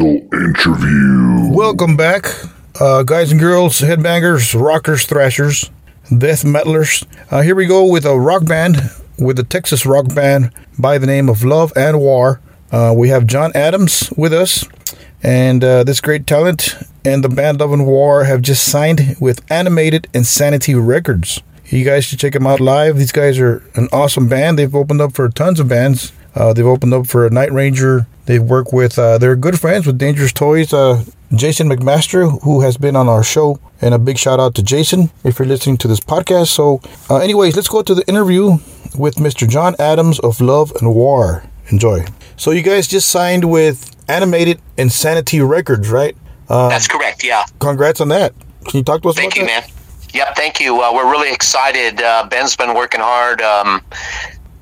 metal interview. Welcome back, guys and girls, headbangers, rockers, thrashers, death metalers. Here we go with a rock band, with a Texas rock band by the name of Love and War. We have John Adams with us, and this great talent and the band Love and War have just signed with Animated Insanity Records. You guys should check them out live. These guys are an awesome band. They've opened up for tons of bands. They've opened up for Night Ranger. They've worked with, they're good friends with Dangerous Toys, Jason Mcmaster, who has been on our show. And a big shout out to Jason if you're listening to this podcast. So anyways, let's go to the interview with Mr. John Adams of Love and War. Enjoy. So you guys just signed with Animated Insanity Records, right? That's correct, yeah. Congrats on that. Can you talk to us about that? Thank you, man. Yep, thank you. We're really excited. Ben's been working hard,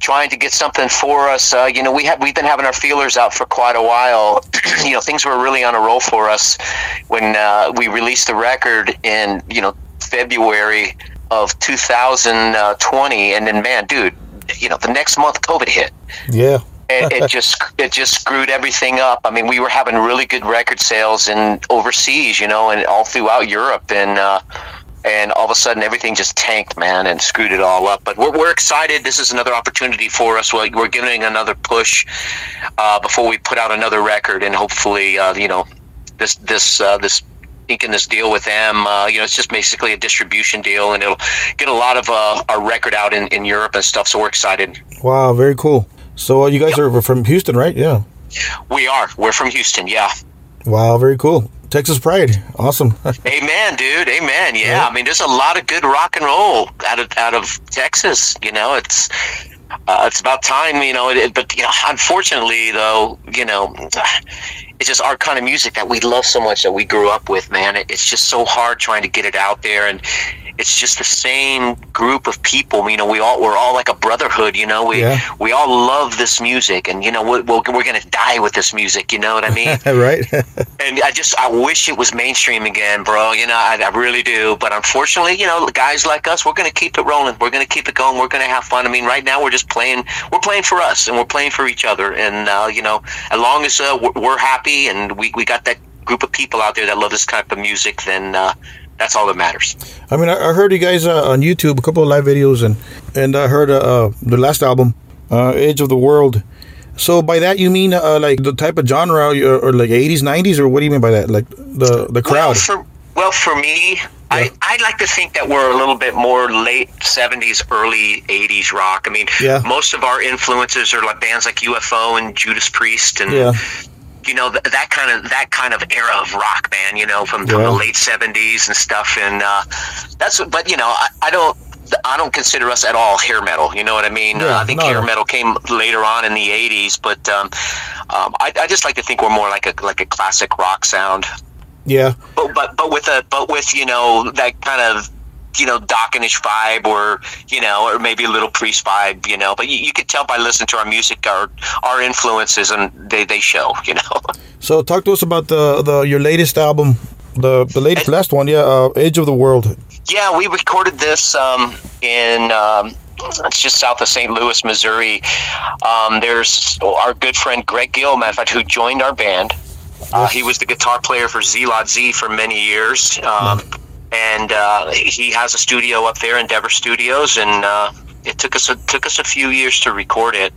trying to get something for us. We've been having our feelers out for quite a while. Things were really on a roll for us when we released the record in February of 2020, and then the next month COVID hit. Yeah. It just screwed everything up. I mean, we were having really good record sales in overseas, and all throughout Europe, and all of a sudden everything just tanked, man, and screwed it all up. But we're excited. This is another opportunity for us. We're giving another push before we put out another record, and hopefully, this inking this deal with them. It's just basically a distribution deal, and it'll get a lot of our record out in Europe and stuff. So we're excited. Wow, very cool. So you guys are from Houston, right? Yeah, we are. We're from Houston. Yeah. Wow, very cool. Texas pride, awesome. Amen, dude. Amen. Yeah, right. I mean, there's a lot of good rock and roll out of Texas. It's about time. Unfortunately, though, it's just our kind of music that we love so much that we grew up with, man. It's just so hard trying to get it out there, and it's just the same group of people. We're all like a brotherhood. We all love this music, and we're gonna die with this music. You know what I mean? Right. And I wish it was mainstream again, bro. I really do. But unfortunately, guys like us, we're gonna keep it rolling. We're gonna keep it going. We're gonna have fun. I mean, right now we're just playing. We're playing for us, and we're playing for each other. And as long as we're happy, and we got that group of people out there that love this type of music, then. That's all that matters. I mean, I heard you guys on YouTube, a couple of live videos, and I heard the last album, Edge of the World. So by that you mean like the type of genre, or like 80s, 90s, or what do you mean by that? Like the crowd? Well, for me, yeah. I like to think that we're a little bit more late 70s, early 80s rock. I mean, most of our influences are like bands like UFO and Judas Priest and... Yeah. That kind of era of rock, man. From the late 70s and stuff, and that's. But I don't consider us at all hair metal. You know what I mean? Yeah, I think hair metal came later on in the 80s, but I just like to think we're more like a classic rock sound. Yeah. But with that kind of. Dokken-ish vibe, or or maybe a little Priest vibe, but you could tell by listening to our music, our influences, and they show. So talk to us about your latest album, the last one, Edge of the World. Yeah, we recorded this in it's just south of St. Louis, Missouri. There's our good friend Greg Gill, matter of fact, who joined our band. He was the guitar player for Z Lot Z for many years. And he has a studio up there, Endeavor Studios, and it took us a few years to record it,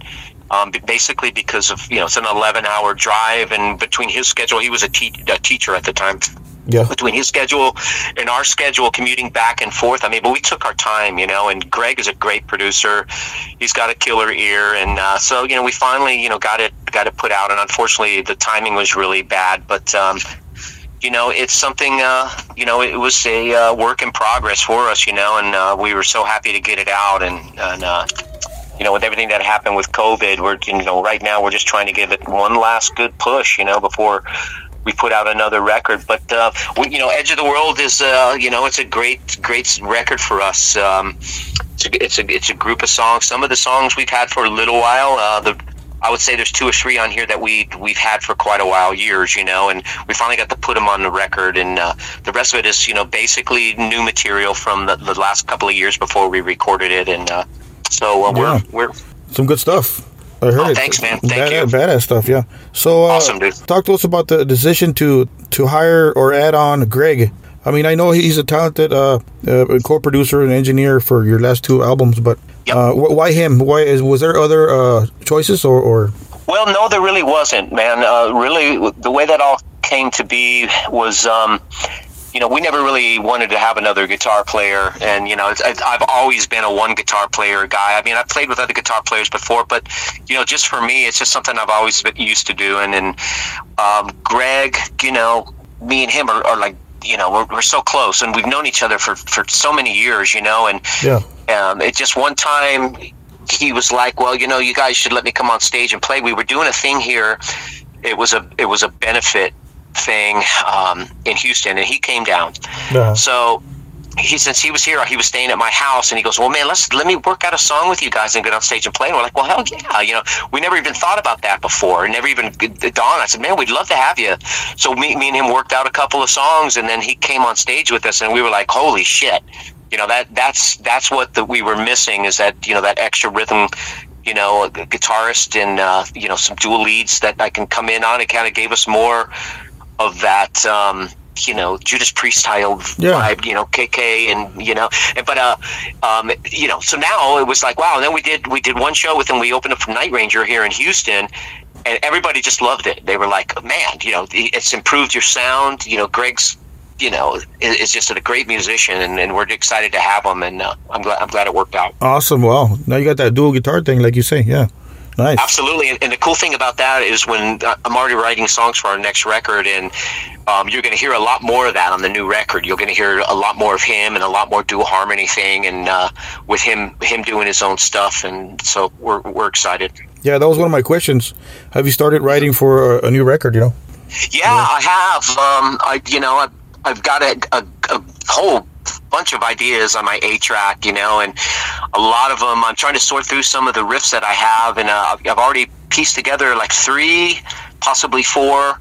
basically because of it's an 11-hour drive, and between his schedule, he was a teacher at the time. Yeah. Between his schedule and our schedule, commuting back and forth, but we took our time, and Greg is a great producer. He's got a killer ear, and so we finally got it put out, and unfortunately the timing was really bad, but. It's something, it was a work in progress for us, and we were so happy to get it out. And with everything that happened with COVID, we're, right now we're just trying to give it one last good push, before we put out another record. But, Edge of the World is, it's a great, great record for us. It's a group of songs. Some of the songs we've had for a little while, I would say there's two or three on here that we've had for quite a while, years, and we finally got to put them on the record, and the rest of it is, basically new material from the last couple of years before we recorded it, and so we're some good stuff. I heard it. Thanks, man. Thank you. Badass stuff, yeah. So, awesome, dude. Talk to us about the decision to hire or add on Greg. I mean, I know he's a talented co-producer and engineer for your last two albums, but yep. Why him? Was there other choices or? Well, no, there really wasn't, man. Really, the way that all came to be was... you know, we never really wanted to have another guitar player, and you know, I've always been a one guitar player guy. I mean, I've played with other guitar players before, but you know, just for me, it's just something I've always been used to doing. And Greg, you know, me and him are like, you know, we're so close, and we've known each other for so many years, you know, and yeah. It just one time he was like, well, you know, you guys should let me come on stage and play. We were doing a thing here. It was a benefit thing in Houston, and he came down. Uh-huh. So since he was here, he was staying at my house, and he goes, well, man, let me work out a song with you guys and get on stage and play. And we're like, well, hell yeah, you know, we never even thought about that before, and never even dawned. I said, man, we'd love to have you. So me and him worked out a couple of songs, and then he came on stage with us, and we were like, holy shit, you know, that's what we were missing, is that, you know, that extra rhythm, you know, a guitarist and you know, some dual leads that I can come in on. It kind of gave us more of that, you know, Judas Priest style vibe, you know, KK, and you know, you know, so now it was like, wow. And then we did one show with him. We opened up for Night Ranger here in Houston, and everybody just loved it. They were like, man, you know, it's improved your sound. You know, Greg's, you know, is just a great musician, and we're excited to have him. And I'm glad it worked out. Awesome. Wow. Now you got that dual guitar thing, like you say. Yeah. Nice. Absolutely, and the cool thing about that is when I'm already writing songs for our next record, and you're going to hear a lot more of that on the new record. You're going to hear a lot more of him and a lot more dual harmony thing, and with him doing his own stuff, and so we're excited. Yeah, that was one of my questions. Have you started writing for a new record, you know? Yeah, I have. I've got a whole bunch of ideas on my 8-track, you know, and a lot of them, I'm trying to sort through some of the riffs that I have, and I've already pieced together like 3, possibly 4,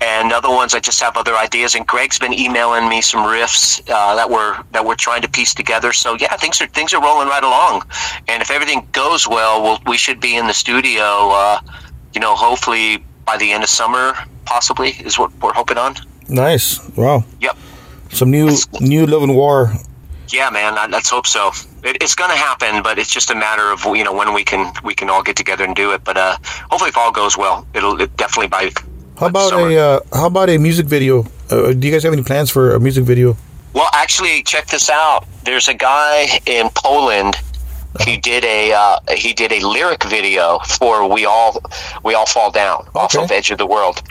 and other ones I just have other ideas. And Greg's been emailing me some riffs that we're trying to piece together. So yeah, things are rolling right along, and if everything goes well, we should be in the studio, you know, hopefully by the end of summer, possibly, is what we're hoping on. Nice. Wow. Yep. Some new Love and War. Yeah, man. Let's hope so. It's going to happen, but it's just a matter of, you know, when we can all get together and do it. But hopefully, if all goes well, it definitely by. How about a music video? Do you guys have any plans for a music video? Well, actually, check this out. There's a guy in Poland. He did a lyric video for We All Fall Down, off of Edge of the World,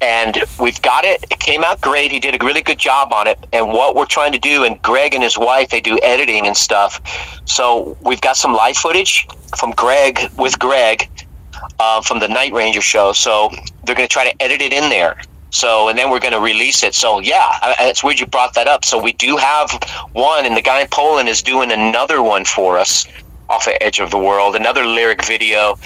and we've got it. It came out great. He did a really good job on it. And what we're trying to do, and Greg and his wife, they do editing and stuff. So we've got some live footage from Greg from the Night Ranger show. So they're going to try to edit it in there. So, and then we're going to release it. So, yeah, it's weird you brought that up. So we do have one, and the guy in Poland is doing another one for us off of Edge of the World, another lyric video.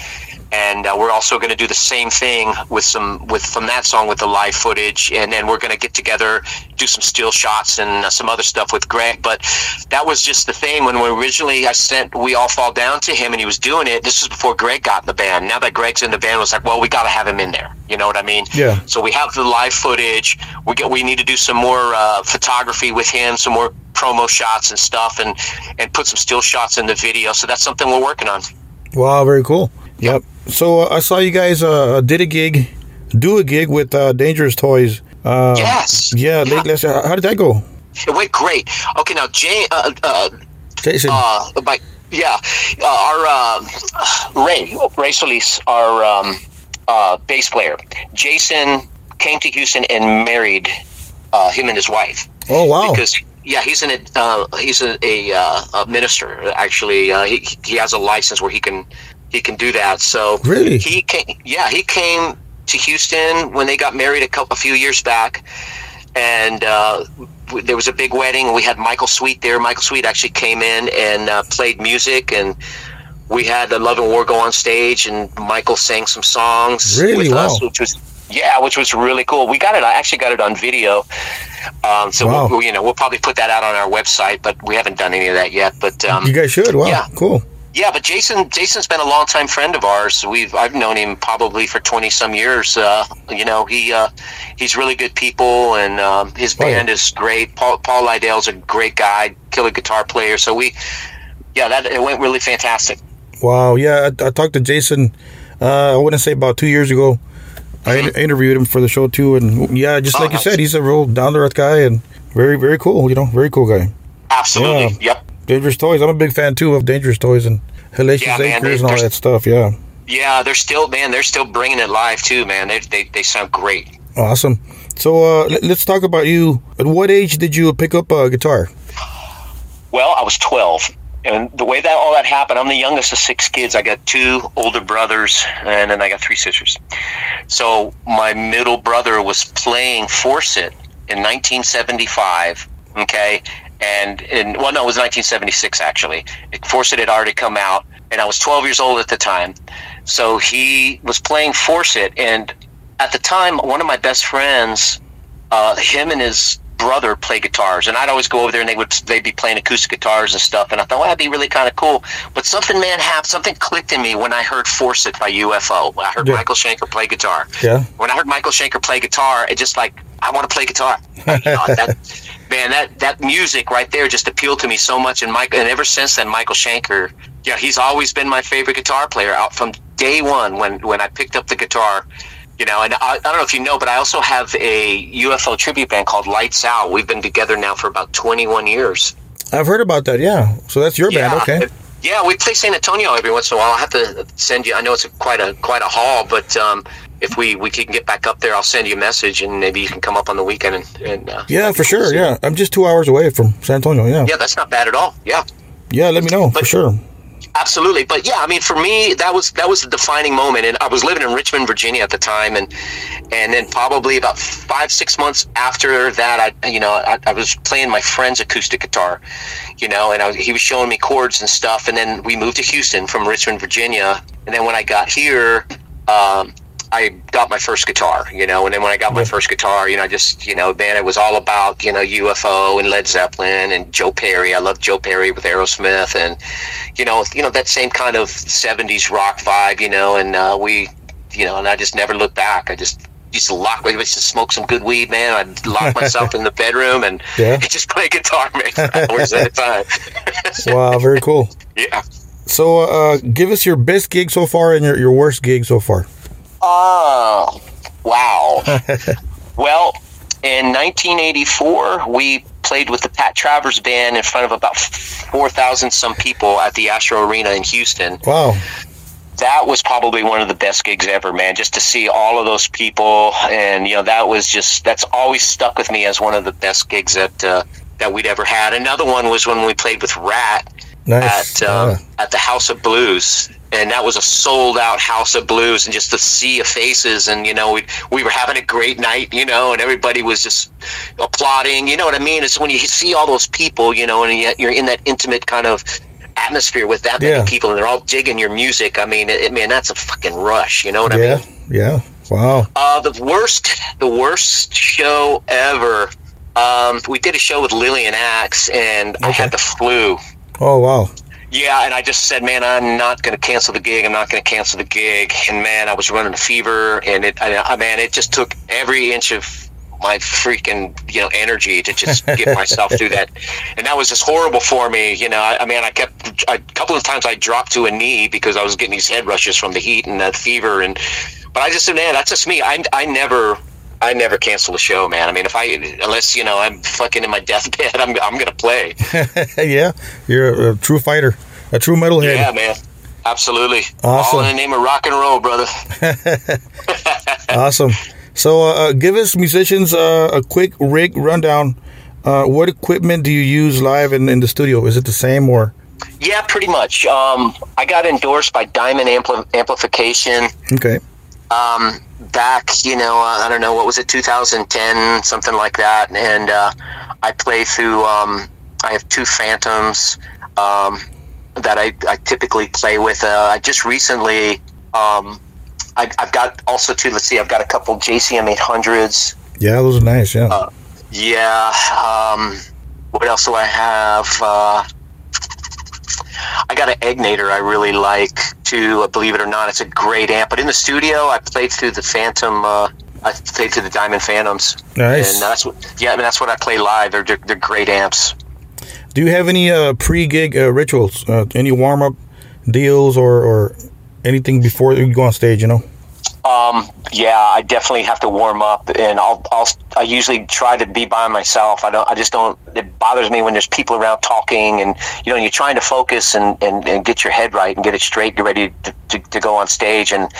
And we're also going to do the same thing from that song with the live footage. And then we're going to get together, do some still shots and some other stuff with Greg. But that was just the thing. When we originally, I sent We All Fall Down to him, and he was doing it. This was before Greg got in the band. Now that Greg's in the band, it was like, well, we got to have him in there. You know what I mean? Yeah. So we have the live footage. We need to do some more photography with him, some more promo shots and stuff, and put some still shots in the video. So that's something we're working on. Wow, very cool. Yep. So I saw you guys do a gig with Dangerous Toys. Yes. Yeah. Late last year. How did that go? It went great. Okay, now Jason. Our Ray Solis, our bass player, Jason came to Houston and married him and his wife. Oh wow! Because he's a minister actually. He has a license where he can. He can do that. So really? He came to Houston when they got married a few years back, and there was a big wedding. We had Michael Sweet there. Michael Sweet actually came in and played music, and we had the Love and War go on stage, and Michael sang some songs with us, which was really cool. We got it. I actually got it on video. We'll probably put that out on our website, but we haven't done any of that yet. But you guys should. Wow, cool. Yeah, but Jason's been a longtime friend of ours. I've known him probably for 20-some years. You know, he's really good people, and his band is great. Paul Lydell's a great guy, killer guitar player. So it went really fantastic. Wow, yeah, I talked to Jason. I want to say about 2 years ago. I interviewed him for the show too, and you said, he's a real down to earth guy and very, very cool. You know, very cool guy. Absolutely. Yeah. Yep. Dangerous Toys. I'm a big fan too of Dangerous Toys and Hellacious Acres and all that stuff. Yeah. Yeah, they're still bringing it live too, man. They sound great. Awesome. So let's talk about you. At what age did you pick up a guitar? Well, I was 12. And the way that all that happened, I'm the youngest of 6 kids. I got 2 older brothers, and then I got 3 sisters. So my middle brother was playing Force It in 1975, okay? It was 1976, actually. Force It had already come out, and I was 12 years old at the time. So he was playing Force It, and at the time, one of my best friends, him and his brother play guitars, and I'd always go over there, and they'd be playing acoustic guitars and stuff, and I thought, well, that'd be really kind of cool. But something clicked in me when I heard Force It by UFO. I heard Michael Schenker play guitar. Yeah. When I heard Michael Schenker play guitar, it just I want to play guitar. That music right there just appealed to me so much, and ever since then, Michael Schenker, he's always been my favorite guitar player out from day one when I picked up the guitar. You know, and I don't know if you know, but I also have a UFO tribute band called Lights Out. We've been together now for about 21 years. I've heard about that, yeah. So that's your band, okay. Yeah, we play San Antonio every once in a while. I'll have to send you, I know it's quite a haul, but if we can get back up there, I'll send you a message, and maybe you can come up on the weekend. Yeah, for sure, yeah. I'm just 2 hours away from San Antonio, yeah. Yeah, that's not bad at all, yeah. Yeah, let me know, for sure. Absolutely. But yeah, I mean, for me, that was the defining moment. And I was living in Richmond, Virginia at the time. And then probably about 5-6 months after that, I was playing my friend's acoustic guitar, and he was showing me chords and stuff. And then we moved to Houston from Richmond, Virginia. And then when I got here, I got my first guitar, and then when I got my first guitar, man, it was all about, UFO and Led Zeppelin and Joe Perry. I loved Joe Perry with Aerosmith and, that same kind of 70s rock vibe, and I just never looked back. I just used to smoke some good weed, man. I'd lock myself in the bedroom and just play guitar, man, for hours at a time. Wow, very cool. Yeah. So give us your best gig so far and your worst gig so far. Oh, wow. Well, in 1984, we played with the Pat Travers band in front of about 4,000-some people at the Astro Arena in Houston. Wow. That was probably one of the best gigs ever, man, just to see all of those people. And, that's always stuck with me as one of the best gigs that we'd ever had. Another one was when we played with Rat Nice. At the House of Blues. And that was a sold-out House of Blues and just a sea of faces. And, we were having a great night, and everybody was just applauding. You know what I mean? It's when you see all those people, and yet you're in that intimate kind of atmosphere with that many people, and they're all digging your music. I mean, that's a fucking rush. You know what I mean? Yeah, yeah. Wow. The worst show ever. We did a show with Lillian Axe, and I had the flu. Oh, wow. Yeah, and I just said, man, I'm not going to cancel the gig. I'm not going to cancel the gig. And, man, I was running a fever, and it just took every inch of my freaking, energy to just get myself through that. And that was just horrible for me. A couple of times I dropped to a knee because I was getting these head rushes from the heat and that fever. But I just said, man, that's just me. I never cancel a show, man. I mean, unless I'm fucking in my deathbed, I'm going to play. Yeah. You're a true fighter, a true metalhead. Yeah, man. Absolutely. Awesome. All in the name of rock and roll, brother. Awesome. So give us musicians a quick rig rundown. What equipment do you use live in the studio? Is it the same or? Yeah, pretty much. I got endorsed by Diamond Amplification. Okay. Back, I don't know, what was it, 2010, something like that. And I play through, I have 2 Phantoms that I typically play with. I just recently, I've got also too, let's see, I've got a couple JCM 800s. Yeah, those are nice, yeah. What else do I have? I got an Egnator I really like, too, believe it or not. It's a great amp. But in the studio, I played through the Phantom... I played to the Diamond Phantoms. Nice. And that's what, yeah, I mean, that's what I play live. They're great amps. Do you have any pre-gig rituals? Any warm-up deals or anything before you go on stage, you know? Yeah, I definitely have to warm up, and I usually try to be by myself. It bothers me when there's people around talking, and you know, and you're trying to focus and get your head right and get it straight, get ready to go on stage. And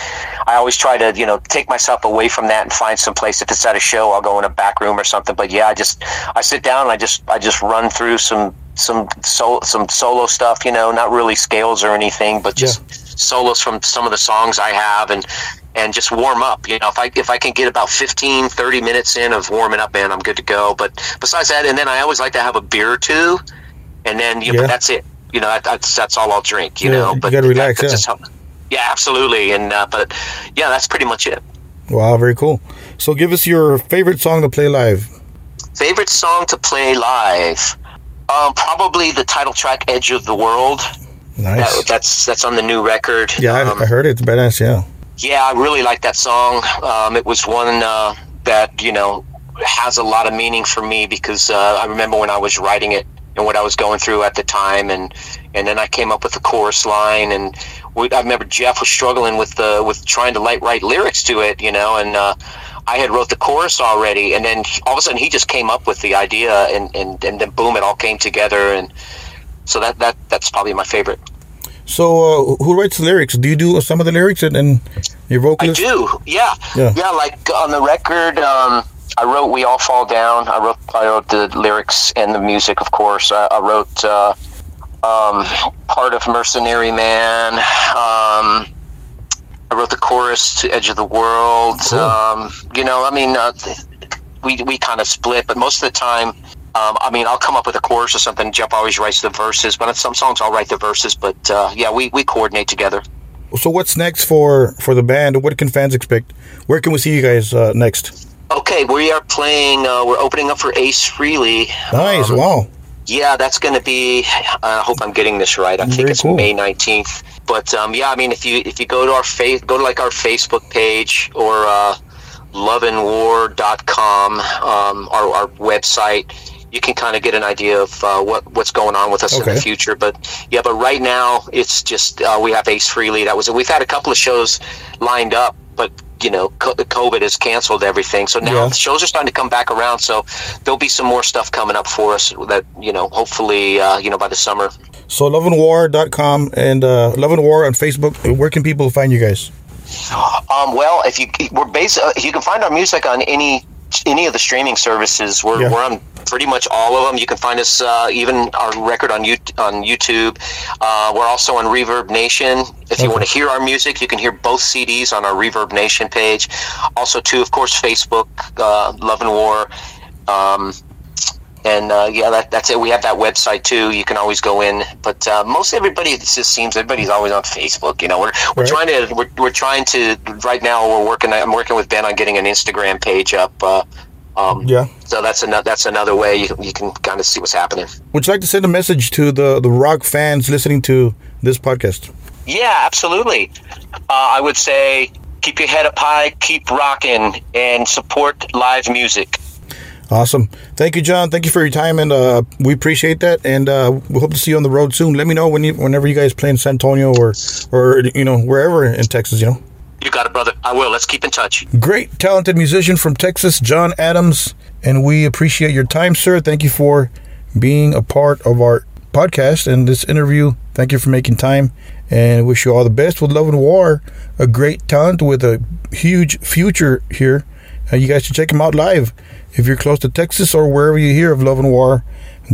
I always try to, you know, take myself away from that and find some place. If it's at a show, I'll go in a back room or something. But yeah, I sit down and I just run through some solo stuff, you know, not really scales or anything, but just solos from some of the songs I have, and just warm up. You know, if I can get about 15, 30 minutes in of warming up, man, I'm good to go. But besides that, and then I always like to have a beer or two, and then but that's it. You know, that's all I'll drink. You know, but you gotta relax. Yeah, absolutely. And but yeah, that's pretty much it. Wow, very cool. So, give us your favorite song to play live. Favorite song to play live. Probably the title track, Edge of the World. Nice. That's on the new record. Yeah, I heard it. It's badass, yeah. Yeah, I really like that song. It was one that, you know, has a lot of meaning for me, because I remember when I was writing it and what I was going through at the time, and then I came up with the chorus line, and I remember Jeff was struggling with trying to write lyrics to it, you know, and I had wrote the chorus already, and then all of a sudden he just came up with the idea, and then boom, it all came together, and so that's probably my favorite. So who writes the lyrics? Do you do some of the lyrics and your vocals? I do, yeah. Like on the record, I wrote "We All Fall Down." I wrote the lyrics and the music, of course. I wrote part of "Mercenary Man." I wrote the chorus to "Edge of the World." Cool. You know, I mean, we kind of split, but most of the time, I mean, I'll come up with a chorus or something. Jeff always writes the verses, but on some songs I'll write the verses. But yeah, we coordinate together. So what's next for the band? What can fans expect? Where can we see you guys next? Okay, we are playing. We're opening up for Ace Freely. Nice, wow. Yeah, that's going to be. I hope I'm getting this right. I think it's cool. May 19th. But yeah, I mean, if you go to our Facebook page or loveandwar.com, our website, you can kind of get an idea of what's going on with us in the future. But yeah, but right now it's just we have Ace Freely. That was it. We've had a couple of shows lined up, but you know, COVID has canceled everything. So now the shows are starting to come back around. So there'll be some more stuff coming up for us that, you know, hopefully, you know, by the summer. So loveandwar.com and Love and War on Facebook. Where can people find you guys? Well, you can find our music on any of the streaming services. We're on pretty much all of them. You can find us, even our record on YouTube. We're also on Reverb Nation. If you want to hear our music, you can hear both CDs on our Reverb Nation page. Also, too, of course, Facebook, Love and War. That's it. We have that website, too. You can always go in. But most everybody, it just seems everybody's always on Facebook. You know, we're trying to right now. I'm working with Ben on getting an Instagram page up. So that's another way you can kind of see what's happening. Would you like to send a message to the rock fans listening to this podcast? Yeah, absolutely. I would say keep your head up high, keep rocking, and support live music. Awesome. Thank you, John. Thank you for your time, and we appreciate that. And we hope to see you on the road soon. Let me know whenever you guys play in San Antonio or you know, wherever in Texas, you know. You got it, brother. I will. Let's keep in touch. Great, talented musician from Texas, John Adams. And we appreciate your time, sir. Thank you for being a part of our podcast and this interview. Thank you for making time, and wish you all the best with Love and War. A great talent with a huge future here. You guys should check him out live. If you're close to Texas or wherever you hear of Love and War,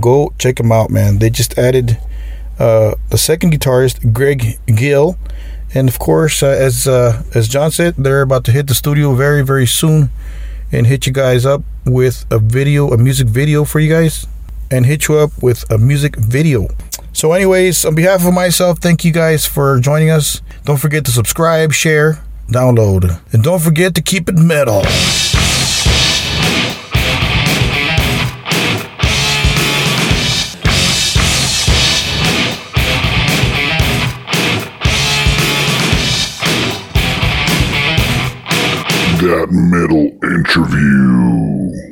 go check them out, man. They just added the second guitarist, Greg Gill. And, of course, as John said, they're about to hit the studio very, very soon and hit you guys up with a music video for you guys. So, anyways, on behalf of myself, thank you guys for joining us. Don't forget to subscribe, share, download. And don't forget to keep it metal. That Metal Interview.